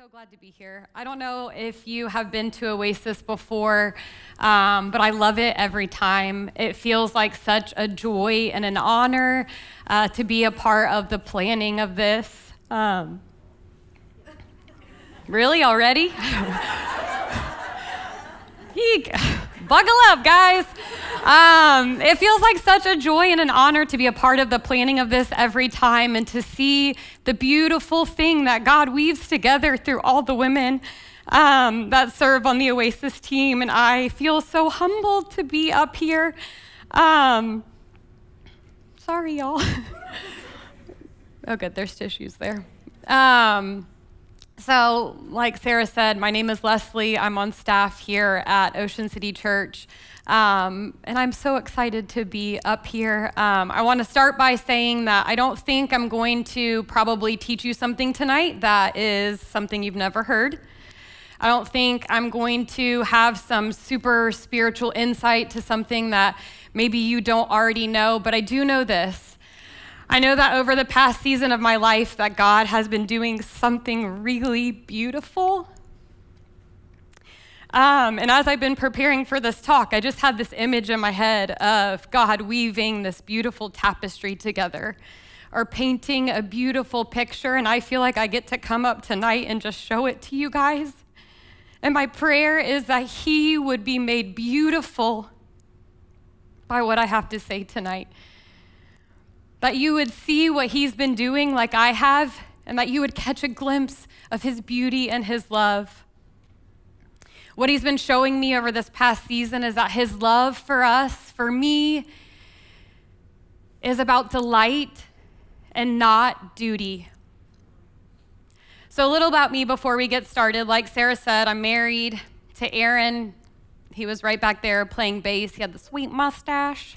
So glad to be here. I don't know if you have been to Oasis before, but I love it every time. It feels like such a joy and an honor to be a part of the planning of this. Really, already? Eek. Buckle up, guys. It feels like such a joy and an honor to be a part of the planning of this every time and to see the beautiful thing that God weaves together through all the women that serve on the Oasis team. And I feel so humbled to be up here. Sorry, y'all. Oh, good. There's tissues there. So, like Sarah said, my name is Leslie. I'm on staff here at Ocean City Church, and I'm so excited to be up here. I want to start by saying that I don't think I'm going to probably teach you something tonight that is something you've never heard. I don't think I'm going to have some super spiritual insight to something that maybe you don't already know, but I do know this. I know that over the past season of my life that God has been doing something really beautiful. And as I've been preparing for this talk, I just had this image in my head of God weaving this beautiful tapestry together or painting a beautiful picture. And I feel like I get to come up tonight and just show it to you guys. And my prayer is that He would be made beautiful by what I have to say tonight. That you would see what He's been doing like I have, and that you would catch a glimpse of His beauty and His love. What He's been showing me over this past season is that His love for us, for me, is about delight and not duty. So a little about me before we get started. Like Sarah said, I'm married to Aaron. He was right back there playing bass. He had the sweet mustache.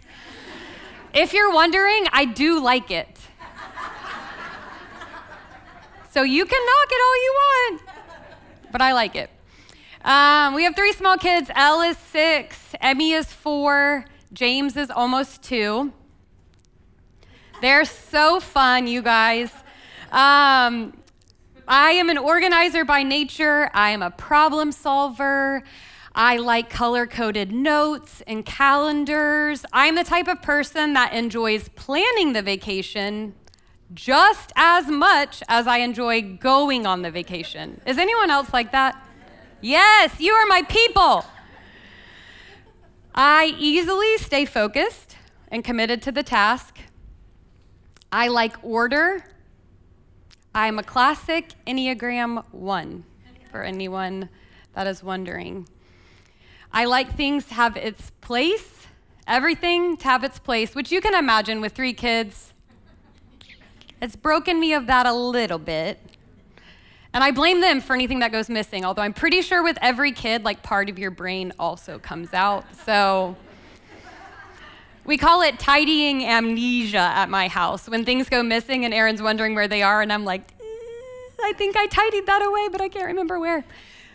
If you're wondering, I do like it. So you can knock it all you want, but I like it. We have three small kids. Elle is 6, Emmy is 4, James is almost 2. They're so fun, you guys. I am an organizer by nature. I am a problem solver. I like color-coded notes and calendars. I'm the type of person that enjoys planning the vacation just as much as I enjoy going on the vacation. Is anyone else like that? Yes, you are my people. I easily stay focused and committed to the task. I like order. I'm a classic Enneagram 1, for anyone that is wondering. I like things to have its place, everything to have its place, which you can imagine with 3 kids. It's broken me of that a little bit. And I blame them for anything that goes missing, although I'm pretty sure with every kid, like part of your brain also comes out. So we call it tidying amnesia at my house. When things go missing and Aaron's wondering where they are and I'm like, I think I tidied that away, but I can't remember where.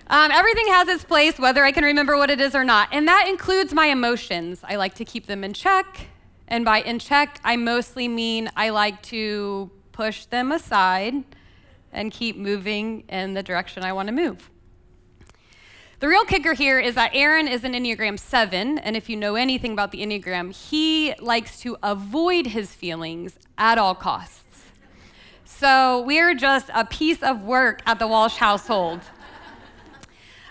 Everything has its place, whether I can remember what it is or not. And that includes my emotions. I like to keep them in check. And by in check, I mostly mean I like to push them aside and keep moving in the direction I want to move. The real kicker here is that Aaron is an Enneagram 7. And if you know anything about the Enneagram, he likes to avoid his feelings at all costs. So we're just a piece of work at the Walsh household.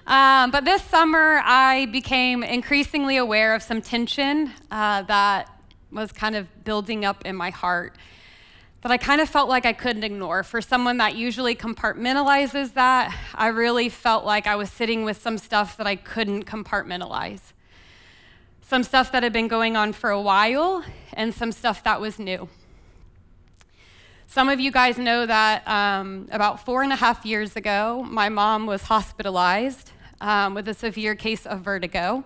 But this summer, I became increasingly aware of some tension that was kind of building up in my heart that I kind of felt like I couldn't ignore. For someone that usually compartmentalizes that, I really felt like I was sitting with some stuff that I couldn't compartmentalize. Some stuff that had been going on for a while and some stuff that was new. Some of you guys know that about 4.5 years ago, my mom was hospitalized with a severe case of vertigo.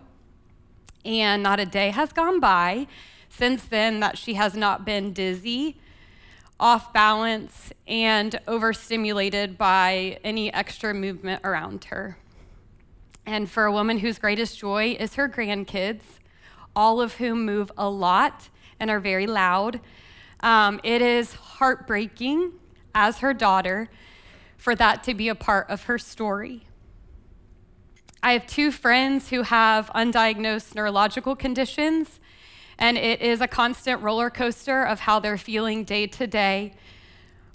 And not a day has gone by since then that she has not been dizzy, off balance, and overstimulated by any extra movement around her. And for a woman whose greatest joy is her grandkids, all of whom move a lot and are very loud, it is heartbreaking as her daughter for that to be a part of her story. I have two friends who have undiagnosed neurological conditions, and it is a constant roller coaster of how they're feeling day to day.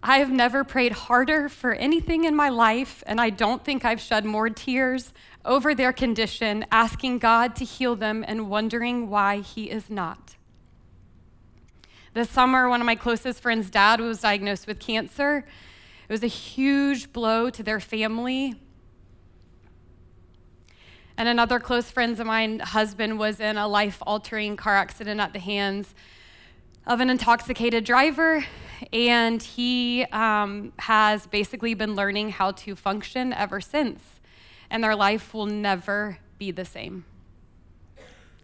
I have never prayed harder for anything in my life, and I don't think I've shed more tears over their condition, asking God to heal them and wondering why He is not. This summer, one of my closest friends' dad was diagnosed with cancer. It was a huge blow to their family. And another close friend of mine, husband, was in a life-altering car accident at the hands of an intoxicated driver, and he has basically been learning how to function ever since, and their life will never be the same.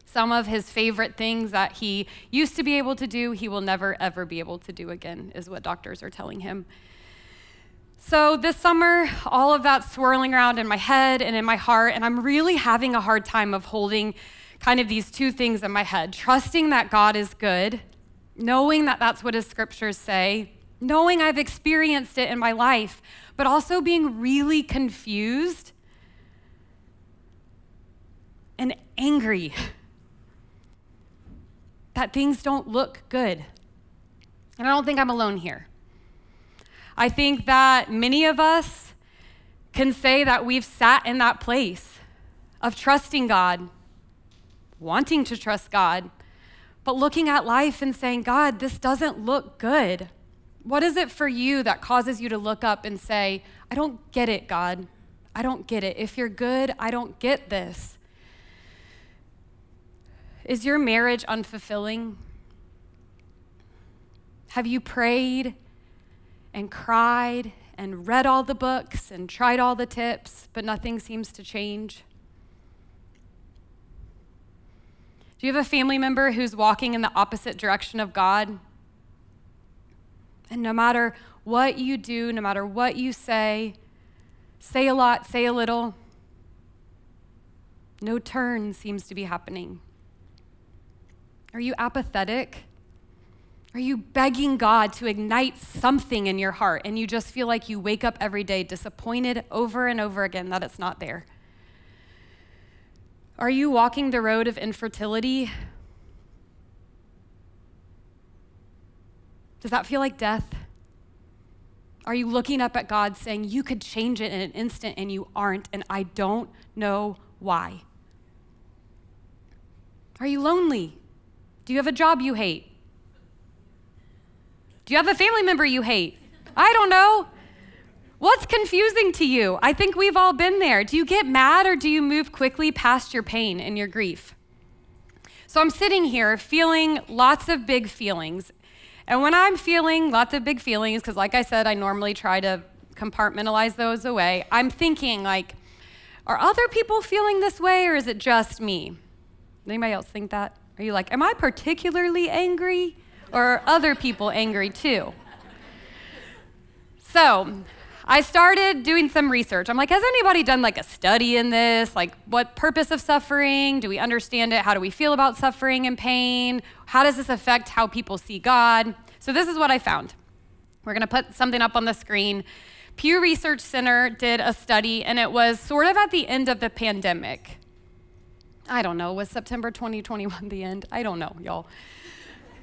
Some of his favorite things that he used to be able to do, he will never, ever be able to do again, is what doctors are telling him. So this summer, all of that's swirling around in my head and in my heart, and I'm really having a hard time of holding kind of these two things in my head, trusting that God is good, knowing that that's what His scriptures say, knowing I've experienced it in my life, but also being really confused and angry that things don't look good. And I don't think I'm alone here. I think that many of us can say that we've sat in that place of trusting God, wanting to trust God, but looking at life and saying, God, this doesn't look good. What is it for you that causes you to look up and say, I don't get it, God. I don't get it. If you're good, I don't get this. Is your marriage unfulfilling? Have you prayed and cried and read all the books and tried all the tips, but nothing seems to change? Do you have a family member who's walking in the opposite direction of God? And no matter what you do, no matter what you say a lot, say a little, no turn seems to be happening. Are you apathetic? Are you begging God to ignite something in your heart and you just feel like you wake up every day disappointed over and over again that it's not there? Are you walking the road of infertility? Does that feel like death? Are you looking up at God saying, you could change it in an instant and you aren't, and I don't know why? Are you lonely? Do you have a job you hate? Do you have a family member you hate? I don't know. What's confusing to you? I think we've all been there. Do you get mad or do you move quickly past your pain and your grief? So I'm sitting here feeling lots of big feelings. And when I'm feeling lots of big feelings, because like I said, I normally try to compartmentalize those away, I'm thinking like, are other people feeling this way or is it just me? Anybody else think that? Are you like, am I particularly angry or are other people angry too? So I started doing some research. I'm like, has anybody done like a study in this? Like what purpose of suffering? Do we understand it? How do we feel about suffering and pain? How does this affect how people see God? So this is what I found. We're gonna put something up on the screen. Pew Research Center did a study and it was sort of at the end of the pandemic. I don't know, was September 2021 the end? I don't know, y'all.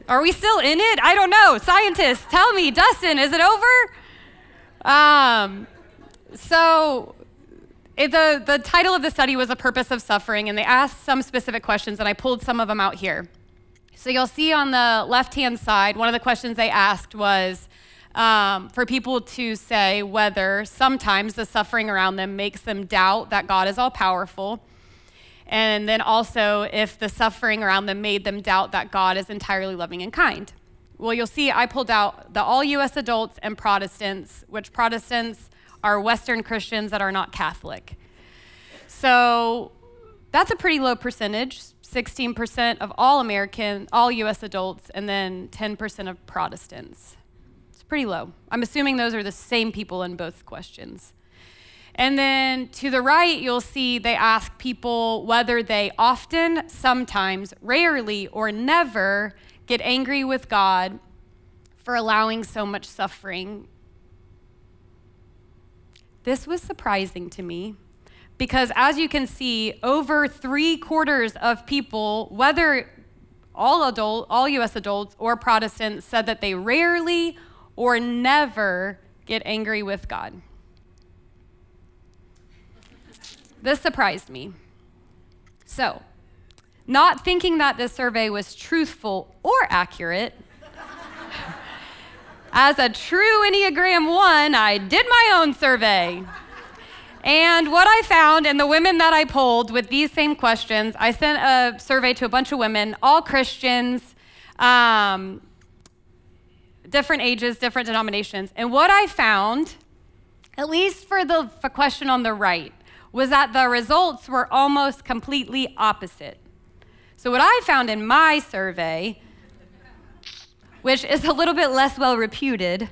Are we still in it? I don't know. Scientists, tell me, Dustin, is it over? So the title of the study was The Purpose of Suffering, and they asked some specific questions, and I pulled some of them out here. So you'll see on the left-hand side, one of the questions they asked was for people to say whether sometimes the suffering around them makes them doubt that God is all-powerful, and then also if the suffering around them made them doubt that God is entirely loving and kind. Well, you'll see I pulled out the all U.S. adults and Protestants, which Protestants are Western Christians that are not Catholic. So that's a pretty low percentage, 16% of all U.S. adults, and then 10% of Protestants. It's pretty low. I'm assuming those are the same people in both questions. And then to the right, you'll see they ask people whether they often, sometimes, rarely, or never get angry with God for allowing so much suffering This was surprising to me because, as you can see, over 3/4 of people, whether all US adults or Protestants, said that they rarely or never get angry with God. This surprised me. So, not thinking that this survey was truthful or accurate, as a true Enneagram 1, I did my own survey. And what I found, and the women that I polled with these same questions, I sent a survey to a bunch of women, all Christians, different ages, different denominations. And what I found, at least for the question on the right, was that the results were almost completely opposite. So what I found in my survey, which is a little bit less well reputed,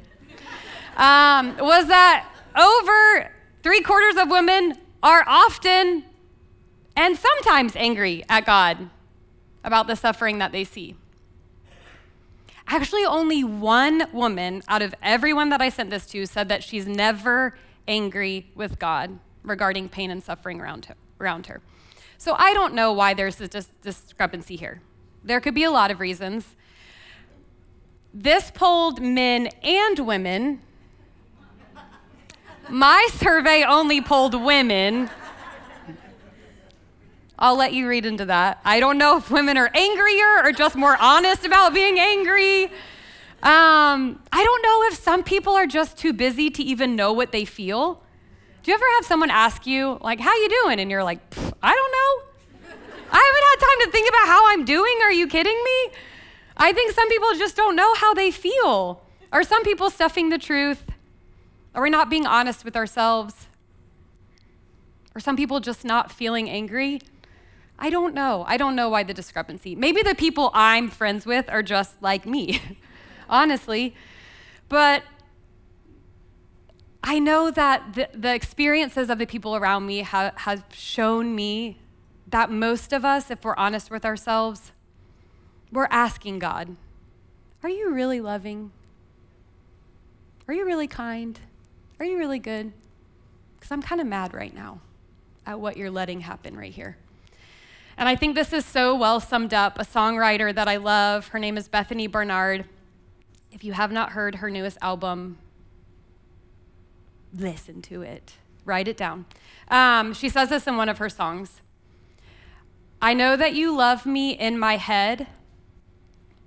was that over 3/4 of women are often and sometimes angry at God about the suffering that they see. Actually, only one woman out of everyone that I sent this to said that she's never angry with God regarding pain and suffering around her. So I don't know why there's this discrepancy here. There could be a lot of reasons. This polled men and women. My survey only polled women. I'll let you read into that. I don't know if women are angrier or just more honest about being angry. I don't know if some people are just too busy to even know what they feel. Do you ever have someone ask you, like, how you doing? And you're like, I don't know. I haven't had time to think about how I'm doing. Are you kidding me? I think some people just don't know how they feel. Are some people stuffing the truth? Are we not being honest with ourselves? Are some people just not feeling angry? I don't know. I don't know why the discrepancy. Maybe the people I'm friends with are just like me, honestly. But I know that the experiences of the people around me have shown me that most of us, if we're honest with ourselves, we're asking God, are you really loving? Are you really kind? Are you really good? Because I'm kind of mad right now at what you're letting happen right here. And I think this is so well summed up. A songwriter that I love, her name is Bethany Barnard. If you have not heard her newest album, listen to it, write it down. She says this in one of her songs. I know that you love me in my head,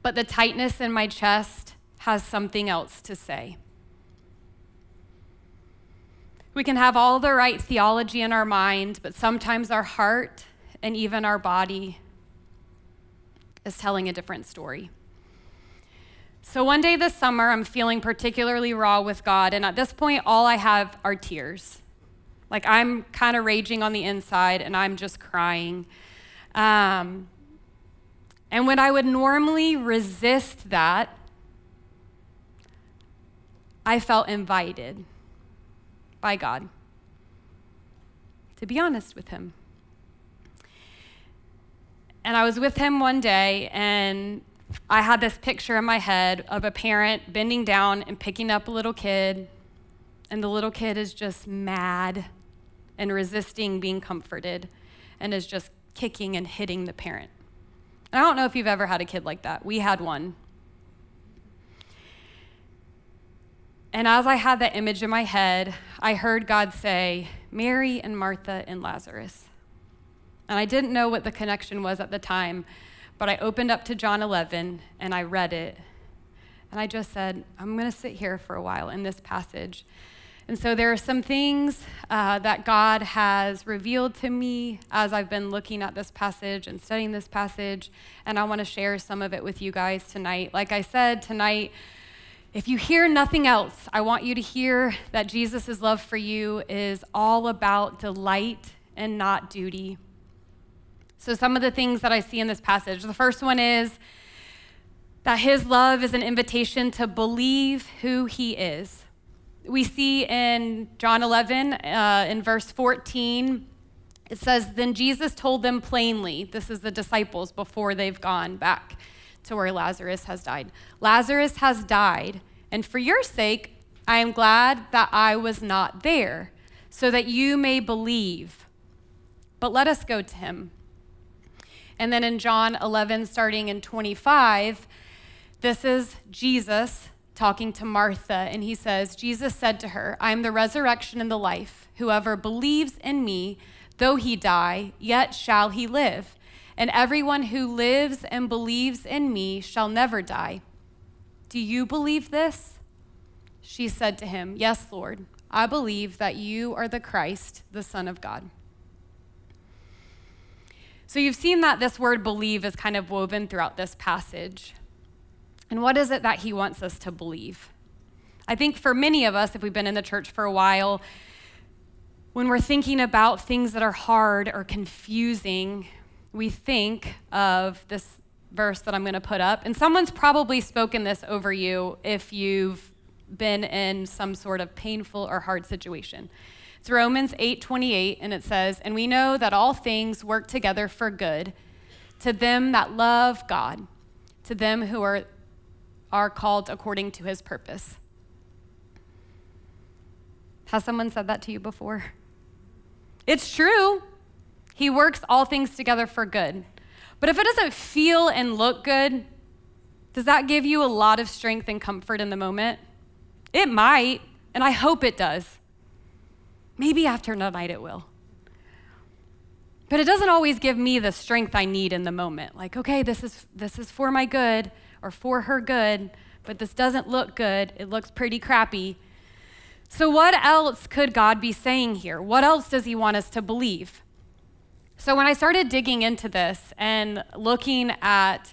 but the tightness in my chest has something else to say. We can have all the right theology in our mind, but sometimes our heart and even our body is telling a different story. So one day this summer, I'm feeling particularly raw with God, and at this point, all I have are tears. Like, I'm kind of raging on the inside, and I'm just crying. And when I would normally resist that, I felt invited by God to be honest with him. And I was with him one day, and I had this picture in my head of a parent bending down and picking up a little kid, and the little kid is just mad and resisting being comforted and is just kicking and hitting the parent. And I don't know if you've ever had a kid like that. We had one. And as I had that image in my head, I heard God say, Mary and Martha and Lazarus. And I didn't know what the connection was at the time, but I opened up to John 11 and I read it. And I just said, I'm gonna sit here for a while in this passage. And so there are some things that God has revealed to me as I've been looking at this passage and studying this passage, and I wanna share some of it with you guys tonight. Like I said, tonight, if you hear nothing else, I want you to hear that Jesus' love for you is all about delight and not duty. So some of the things that I see in this passage, the first one is that his love is an invitation to believe who he is. We see in John 11, in verse 14, it says, then Jesus told them plainly, this is the disciples before they've gone back to where Lazarus has died. Lazarus has died, and for your sake, I am glad that I was not there, so that you may believe. But let us go to him." And then in John 11, starting in 25, this is Jesus talking to Martha, and he says, Jesus said to her, "I am the resurrection and the life. Whoever believes in me, though he die, yet shall he live. And everyone who lives and believes in me shall never die. Do you believe this?" She said to him, "Yes, Lord, I believe that you are the Christ, the Son of God." So you've seen that this word believe is kind of woven throughout this passage. And what is it that he wants us to believe? I think for many of us, if we've been in the church for a while, when we're thinking about things that are hard or confusing, we think of this verse that I'm going to put up. And someone's probably spoken this over you if you've been in some sort of painful or hard situation. It's Romans 8:28, and it says, "And we know that all things work together for good to them that love God, to them who are called according to his purpose." Has someone said that to you before? It's true. He works all things together for good. But if it doesn't feel and look good, does that give you a lot of strength and comfort in the moment? It might, and I hope it does. Maybe after tonight it will. But it doesn't always give me the strength I need in the moment. Like, okay, this is for my good or for her good, but this doesn't look good. It looks pretty crappy. So what else could God be saying here? What else does he want us to believe? So when I started digging into this and looking at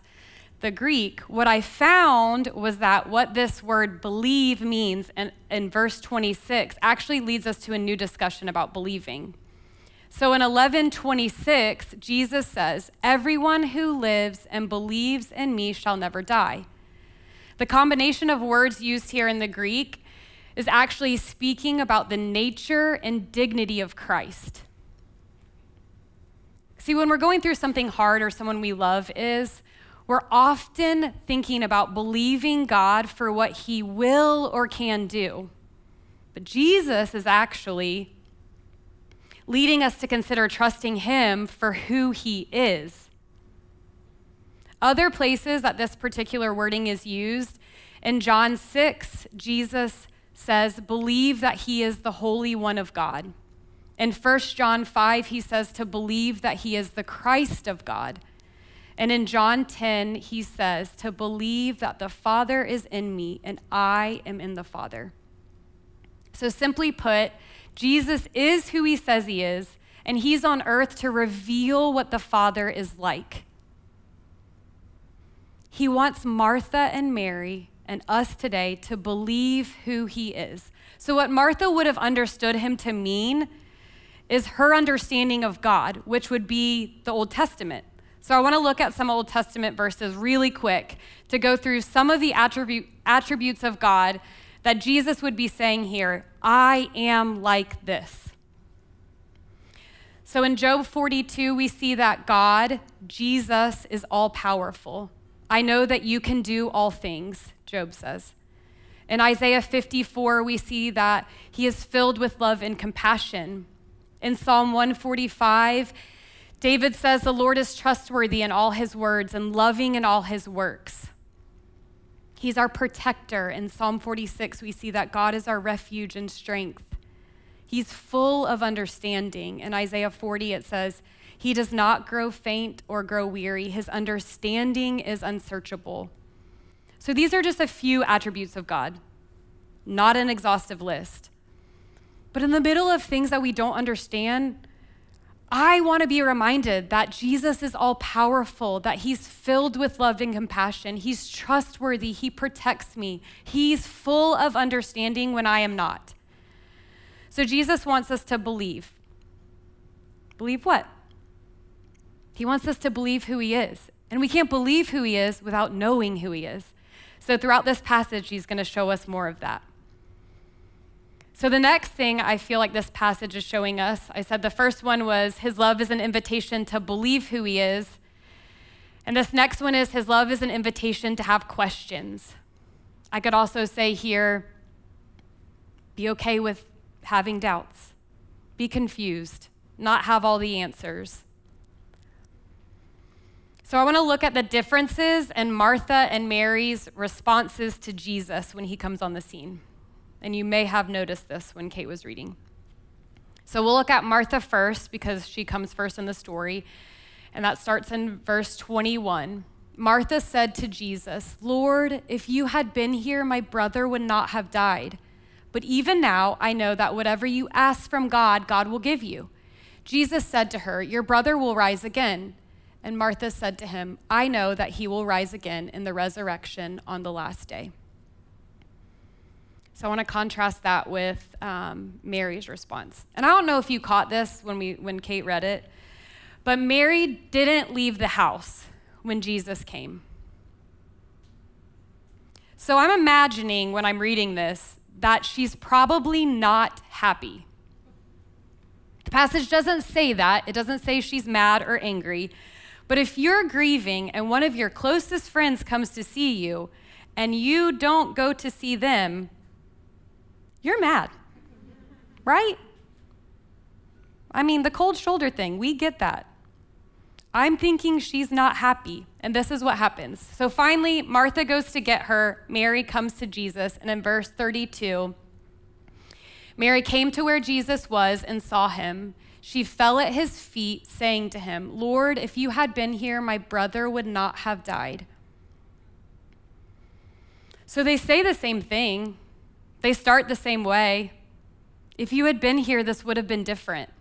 the Greek, what I found was that what this word believe means in verse 26 actually leads us to a new discussion about believing. So in 11:26, Jesus says, "Everyone who lives and believes in me shall never die." The combination of words used here in the Greek is actually speaking about the nature and dignity of Christ. See, when we're going through something hard or someone we love is, we're often thinking about believing God for what he will or can do. But Jesus is actually leading us to consider trusting him for who he is. Other places that this particular wording is used, in John 6, Jesus says, "Believe that he is the Holy One of God." In 1 John 5, he says to believe that he is the Christ of God. And in John 10, he says to believe that the Father is in me and I am in the Father. So simply put, Jesus is who he says he is, and he's on earth to reveal what the Father is like. He wants Martha and Mary and us today to believe who he is. So what Martha would have understood him to mean is her understanding of God, which would be the Old Testament. So I want to look at some Old Testament verses really quick to go through some of the attributes of God that Jesus would be saying here, "I am like this." So in Job 42, we see that God, Jesus, is all-powerful. "I know that you can do all things," Job says. In Isaiah 54, we see that he is filled with love and compassion. In Psalm 145, David says, "The Lord is trustworthy in all his words and loving in all his works." He's our protector. In Psalm 46, we see that God is our refuge and strength. He's full of understanding. In Isaiah 40, it says, "He does not grow faint or grow weary. His understanding is unsearchable." So these are just a few attributes of God, not an exhaustive list. But in the middle of things that we don't understand, I want to be reminded that Jesus is all-powerful, that he's filled with love and compassion. He's trustworthy. He protects me. He's full of understanding when I am not. So Jesus wants us to believe. Believe what? He wants us to believe who he is. And we can't believe who he is without knowing who he is. So throughout this passage, he's going to show us more of that. So the next thing I feel like this passage is showing us, I said the first one was his love is an invitation to believe who he is. And this next one is his love is an invitation to have questions. I could also say here, be okay with having doubts. be confused, not have all the answers. So I want to look at the differences in Martha and Mary's responses to Jesus when he comes on the scene. And you may have noticed this when Kate was reading. So we'll look at Martha first because she comes first in the story. And that starts in verse 21. Martha said to Jesus, "Lord, if you had been here, my brother would not have died. But even now, I know that whatever you ask from God, God will give you." Jesus said to her, "Your brother will rise again." And Martha said to him, "I know that he will rise again in the resurrection on the last day." So I want to contrast that with Mary's response. And I don't know if you caught this when Kate read it, but Mary didn't leave the house when Jesus came. So I'm imagining when I'm reading this that she's probably not happy. The passage doesn't say that. It doesn't say she's mad or angry. But if you're grieving and one of your closest friends comes to see you and you don't go to see them, you're mad, right? I mean, the cold shoulder thing, we get that. I'm thinking she's not happy, and this is what happens. So finally, Martha goes to get her. Mary comes to Jesus, and in verse 32, Mary came to where Jesus was and saw him. She fell at his feet, saying to him, "Lord, if you had been here, my brother would not have died." So they say the same thing. They start the same way. If you had been here, this would have been different.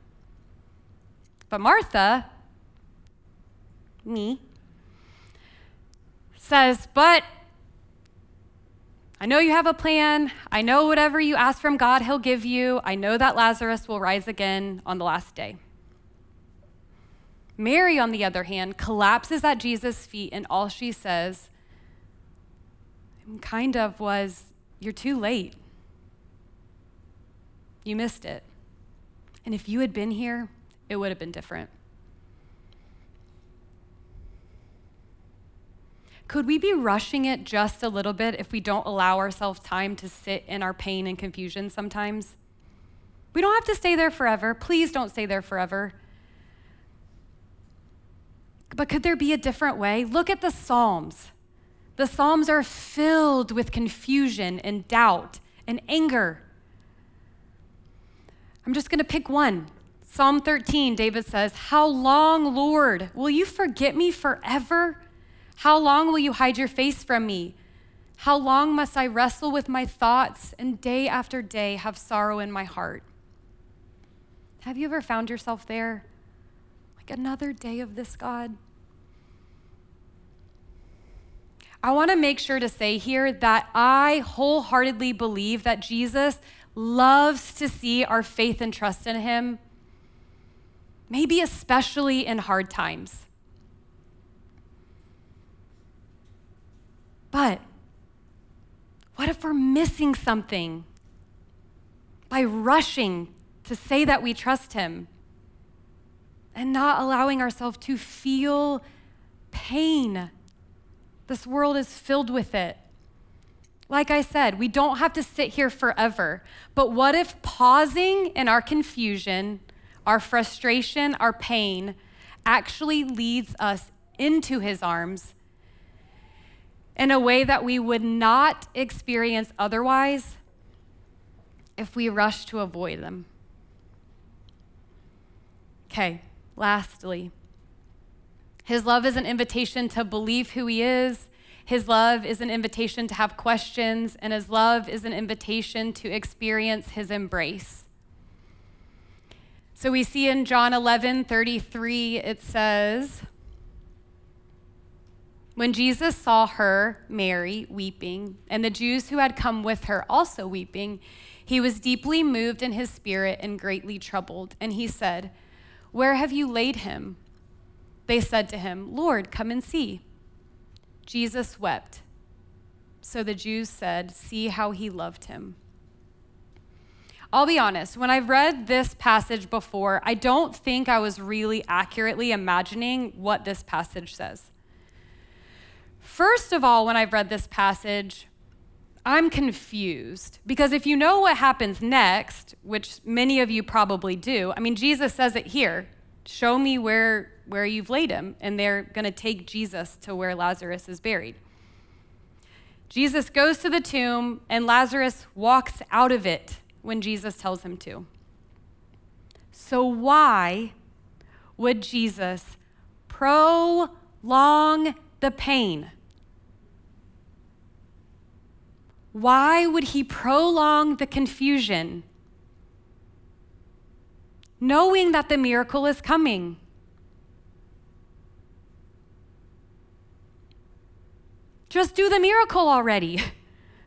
But Martha, me, says, "But I know you have a plan. I know whatever you ask from God, he'll give you. I know that Lazarus will rise again on the last day." Mary, on the other hand, collapses at Jesus' feet, and all she says, kind of, was, "You're too late. You missed it. And if you had been here, it would have been different." Could we be rushing it just a little bit if we don't allow ourselves time to sit in our pain and confusion sometimes? We don't have to stay there forever. Please don't stay there forever. But could there be a different way? Look at the Psalms. The Psalms are filled with confusion and doubt and anger. I'm just going to pick one. Psalm 13, David says, "How long, Lord, will you forget me forever? How long will you hide your face from me? How long must I wrestle with my thoughts and day after day have sorrow in my heart?" Have you ever found yourself there? Like, another day of this, God? I want to make sure to say here that I wholeheartedly believe that Jesus loves to see our faith and trust in him, maybe especially in hard times. But what if we're missing something by rushing to say that we trust him and not allowing ourselves to feel pain? This world is filled with it. Like I said, we don't have to sit here forever. But what if pausing in our confusion, our frustration, our pain actually leads us into his arms in a way that we would not experience otherwise if we rush to avoid them? Okay, lastly, his love is an invitation to believe who he is. His love is an invitation to have questions, and his love is an invitation to experience his embrace. So we see in John 11:33, it says, "When Jesus saw her, Mary, weeping, and the Jews who had come with her also weeping, he was deeply moved in his spirit and greatly troubled. And he said, 'Where have you laid him?' They said to him, 'Lord, come and see.' Jesus wept. So the Jews said, 'See how he loved him.'" I'll be honest, when I've read this passage before, I don't think I was really accurately imagining what this passage says. First of all, when I've read this passage, I'm confused, because if you know what happens next, which many of you probably do, I mean, Jesus says it here, show me where you've laid him, and they're gonna take Jesus to where Lazarus is buried. Jesus goes to the tomb, and Lazarus walks out of it when Jesus tells him to. So why would Jesus prolong the pain? Why would he prolong the confusion, knowing that the miracle is coming? Just do the miracle already.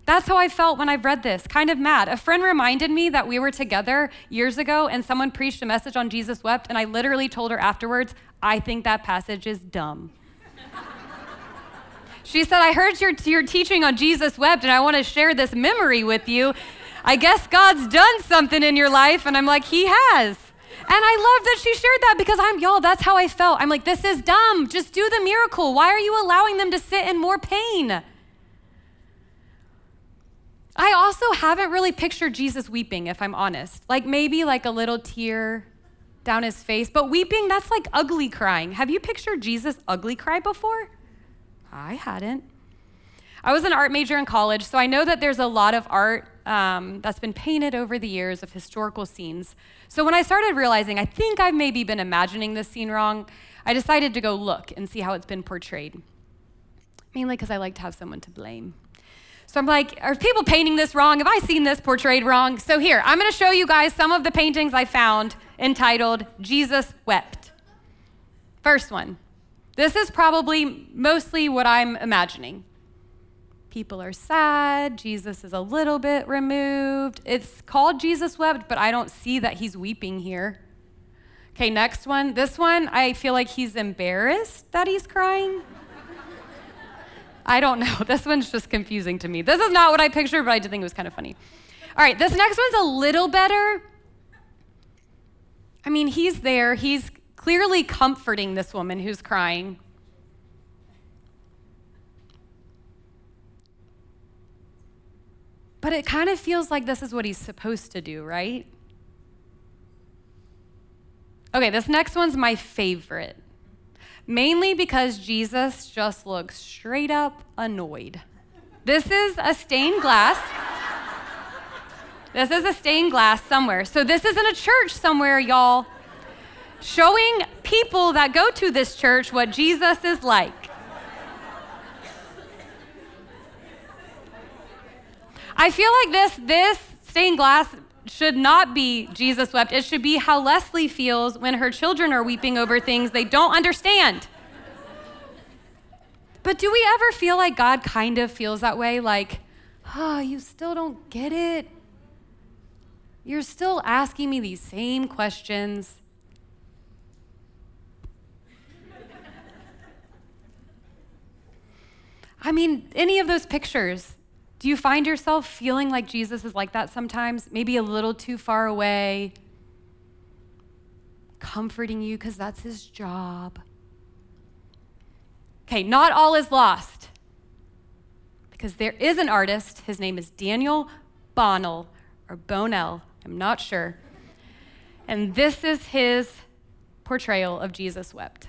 That's how I felt when I read this, kind of mad. A friend reminded me that we were together years ago and someone preached a message on Jesus wept, and I literally told her afterwards, I think that passage is dumb. She said, I heard your teaching on Jesus wept, and I want to share this memory with you. I guess God's done something in your life. And I'm like, he has. And I love that she shared that, because y'all, that's how I felt. I'm like, this is dumb. Just do the miracle. Why are you allowing them to sit in more pain? I also haven't really pictured Jesus weeping, if I'm honest. Like maybe like a little tear down his face, but weeping, that's like ugly crying. Have you pictured Jesus ugly cry before? I hadn't. I was an art major in college, so I know that there's a lot of art that's been painted over the years of historical scenes. So when I started realizing, I think I've maybe been imagining this scene wrong, I decided to go look and see how it's been portrayed. Mainly because I like to have someone to blame. So I'm like, are people painting this wrong? Have I seen this portrayed wrong? So here, I'm gonna show you guys some of the paintings I found entitled, Jesus Wept. First one. This is probably mostly what I'm imagining. People are sad, Jesus is a little bit removed. It's called Jesus Wept, but I don't see that he's weeping here. Okay, next one. This one, I feel like he's embarrassed that he's crying. I don't know, this one's just confusing to me. This is not what I pictured, but I did think it was kind of funny. All right, this next one's a little better. I mean, he's there, he's clearly comforting this woman who's crying. But it kind of feels like this is what he's supposed to do, right? Okay, this next one's my favorite. Mainly because Jesus just looks straight up annoyed. This is a stained glass. This is a stained glass somewhere. So this is in a church somewhere, y'all. Showing people that go to this church what Jesus is like. I feel like this stained glass should not be Jesus wept. It should be how Leslie feels when her children are weeping over things they don't understand. But do we ever feel like God kind of feels that way? Like, oh, you still don't get it? You're still asking me these same questions. I mean, any of those pictures, do you find yourself feeling like Jesus is like that sometimes? Maybe a little too far away, comforting you because that's his job. Okay, not all is lost, because there is an artist. His name is Daniel Bonnell, or Bonnell, I'm not sure. And this is his portrayal of Jesus Wept.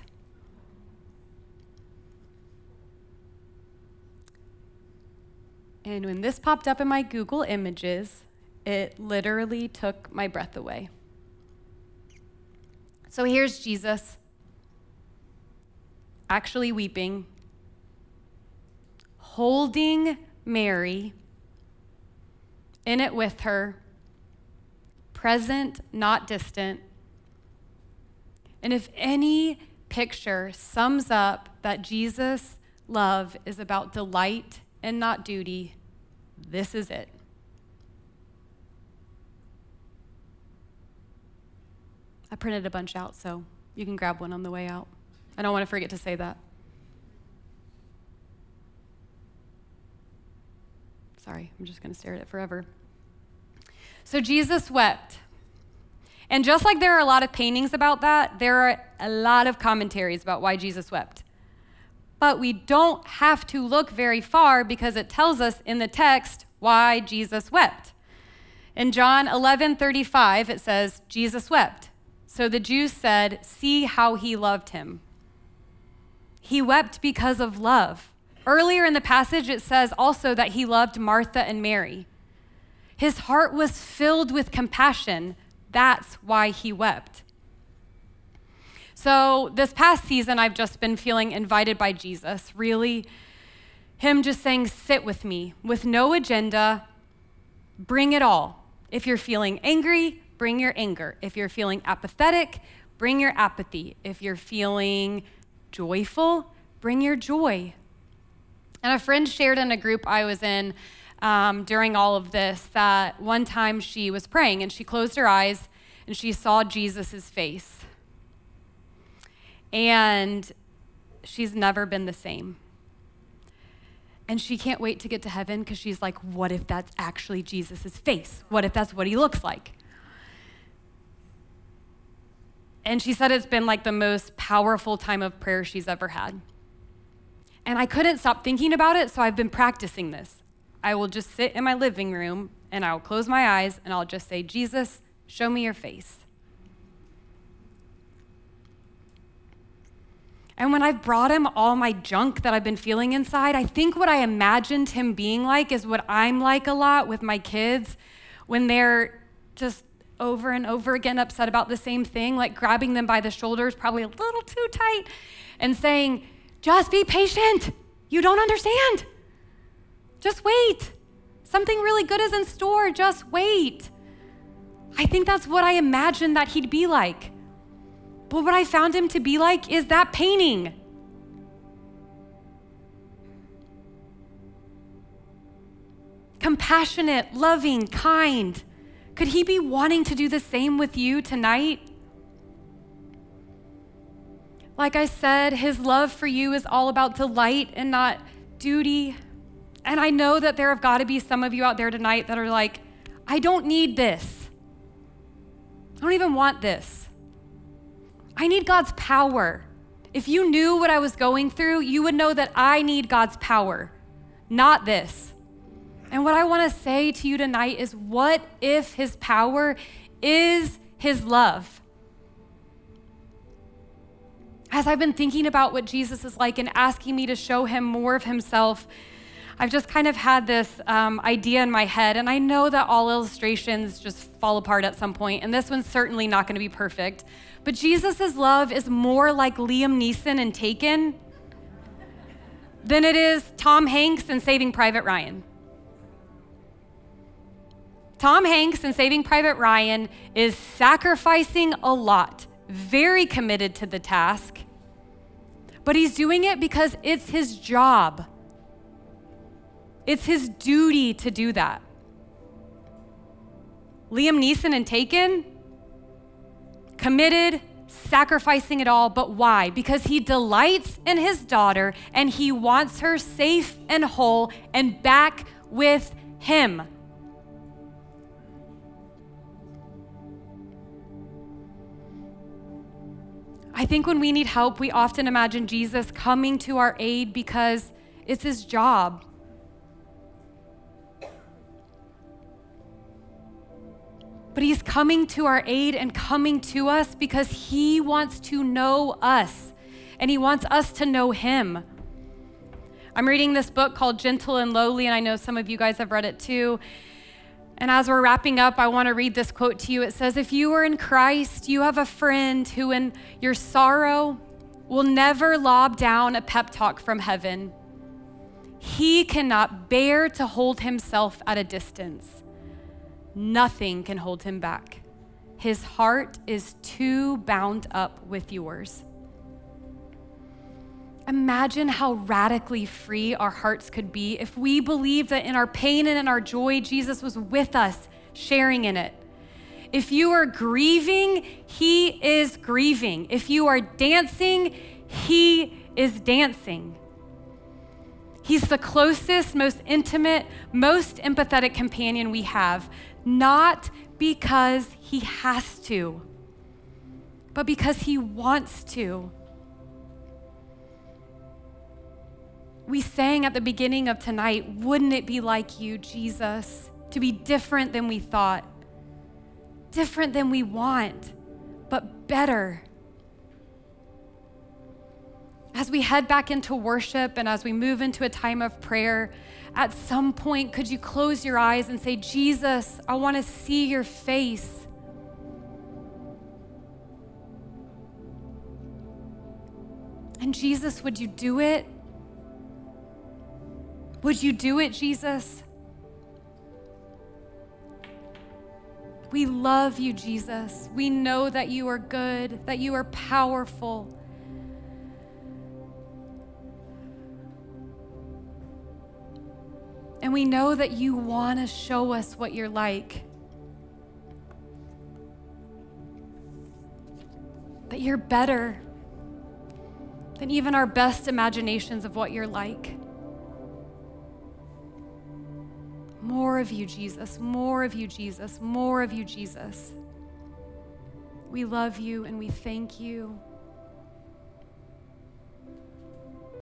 And when this popped up in my Google Images, it literally took my breath away. So here's Jesus, actually weeping, holding Mary, in it with her, present, not distant. And if any picture sums up that Jesus' love is about delight and not duty, this is it. I printed a bunch out, so you can grab one on the way out. I don't want to forget to say that. Sorry, I'm just going to stare at it forever. So Jesus wept. And just like there are a lot of paintings about that, there are a lot of commentaries about why Jesus wept. But we don't have to look very far, because it tells us in the text why Jesus wept. In John 11:35, it says, Jesus wept. So the Jews said, see how he loved him. He wept because of love. Earlier in the passage, it says also that he loved Martha and Mary. His heart was filled with compassion. That's why he wept. So this past season, I've just been feeling invited by Jesus, really him just saying, sit with me with no agenda, bring it all. If you're feeling angry, bring your anger. If you're feeling apathetic, bring your apathy. If you're feeling joyful, bring your joy. And a friend shared in a group I was in during all of this that one time she was praying and she closed her eyes and she saw Jesus's face. And she's never been the same. And she can't wait to get to heaven because she's like, what if that's actually Jesus's face? What if that's what he looks like? And she said it's been like the most powerful time of prayer she's ever had. And I couldn't stop thinking about it, so I've been practicing this. I will just sit in my living room and I'll close my eyes and I'll just say, Jesus, show me your face. And when I've brought him all my junk that I've been feeling inside, I think what I imagined him being like is what I'm like a lot with my kids when they're just over and over again upset about the same thing, like grabbing them by the shoulders, probably a little too tight, and saying, just be patient. You don't understand. Just wait. Something really good is in store. Just wait. I think that's what I imagined that he'd be like. But what I found him to be like is that painting. Compassionate, loving, kind. Could he be wanting to do the same with you tonight? Like I said, his love for you is all about delight and not duty. And I know that there have got to be some of you out there tonight that are like, I don't need this. I don't even want this. I need God's power. If you knew what I was going through, you would know that I need God's power, not this. And what I want to say to you tonight is, what if his power is his love? As I've been thinking about what Jesus is like and asking me to show him more of himself, I've just kind of had this idea in my head, and I know that all illustrations just fall apart at some point, and this one's certainly not going to be perfect. But Jesus' love is more like Liam Neeson in Taken than it is Tom Hanks in Saving Private Ryan. Tom Hanks in Saving Private Ryan is sacrificing a lot, very committed to the task, but he's doing it because it's his job. It's his duty to do that. Liam Neeson in Taken, committed, sacrificing it all, but why? Because he delights in his daughter and he wants her safe and whole and back with him. I think when we need help, we often imagine Jesus coming to our aid because it's his job. But he's coming to our aid and coming to us because he wants to know us and he wants us to know him. I'm reading this book called Gentle and Lowly, and I know some of you guys have read it too. And as we're wrapping up, I want to read this quote to you. It says, if you are in Christ, you have a friend who in your sorrow will never lob down a pep talk from heaven. He cannot bear to hold himself at a distance. Nothing can hold him back. His heart is too bound up with yours. Imagine how radically free our hearts could be if we believed that in our pain and in our joy, Jesus was with us, sharing in it. If you are grieving, he is grieving. If you are dancing, he is dancing. He's the closest, most intimate, most empathetic companion we have, not because he has to, but because he wants to. We sang at the beginning of tonight, wouldn't it be like you, Jesus, to be different than we thought, different than we want, but better. As we head back into worship and as we move into a time of prayer, at some point, could you close your eyes and say, Jesus, I want to see your face. And Jesus, would you do it? Would you do it, Jesus? We love you, Jesus. We know that you are good, that you are powerful. And we know that you want to show us what you're like. That you're better than even our best imaginations of what you're like. More of you, Jesus, more of you, Jesus, more of you, Jesus. We love you and we thank you.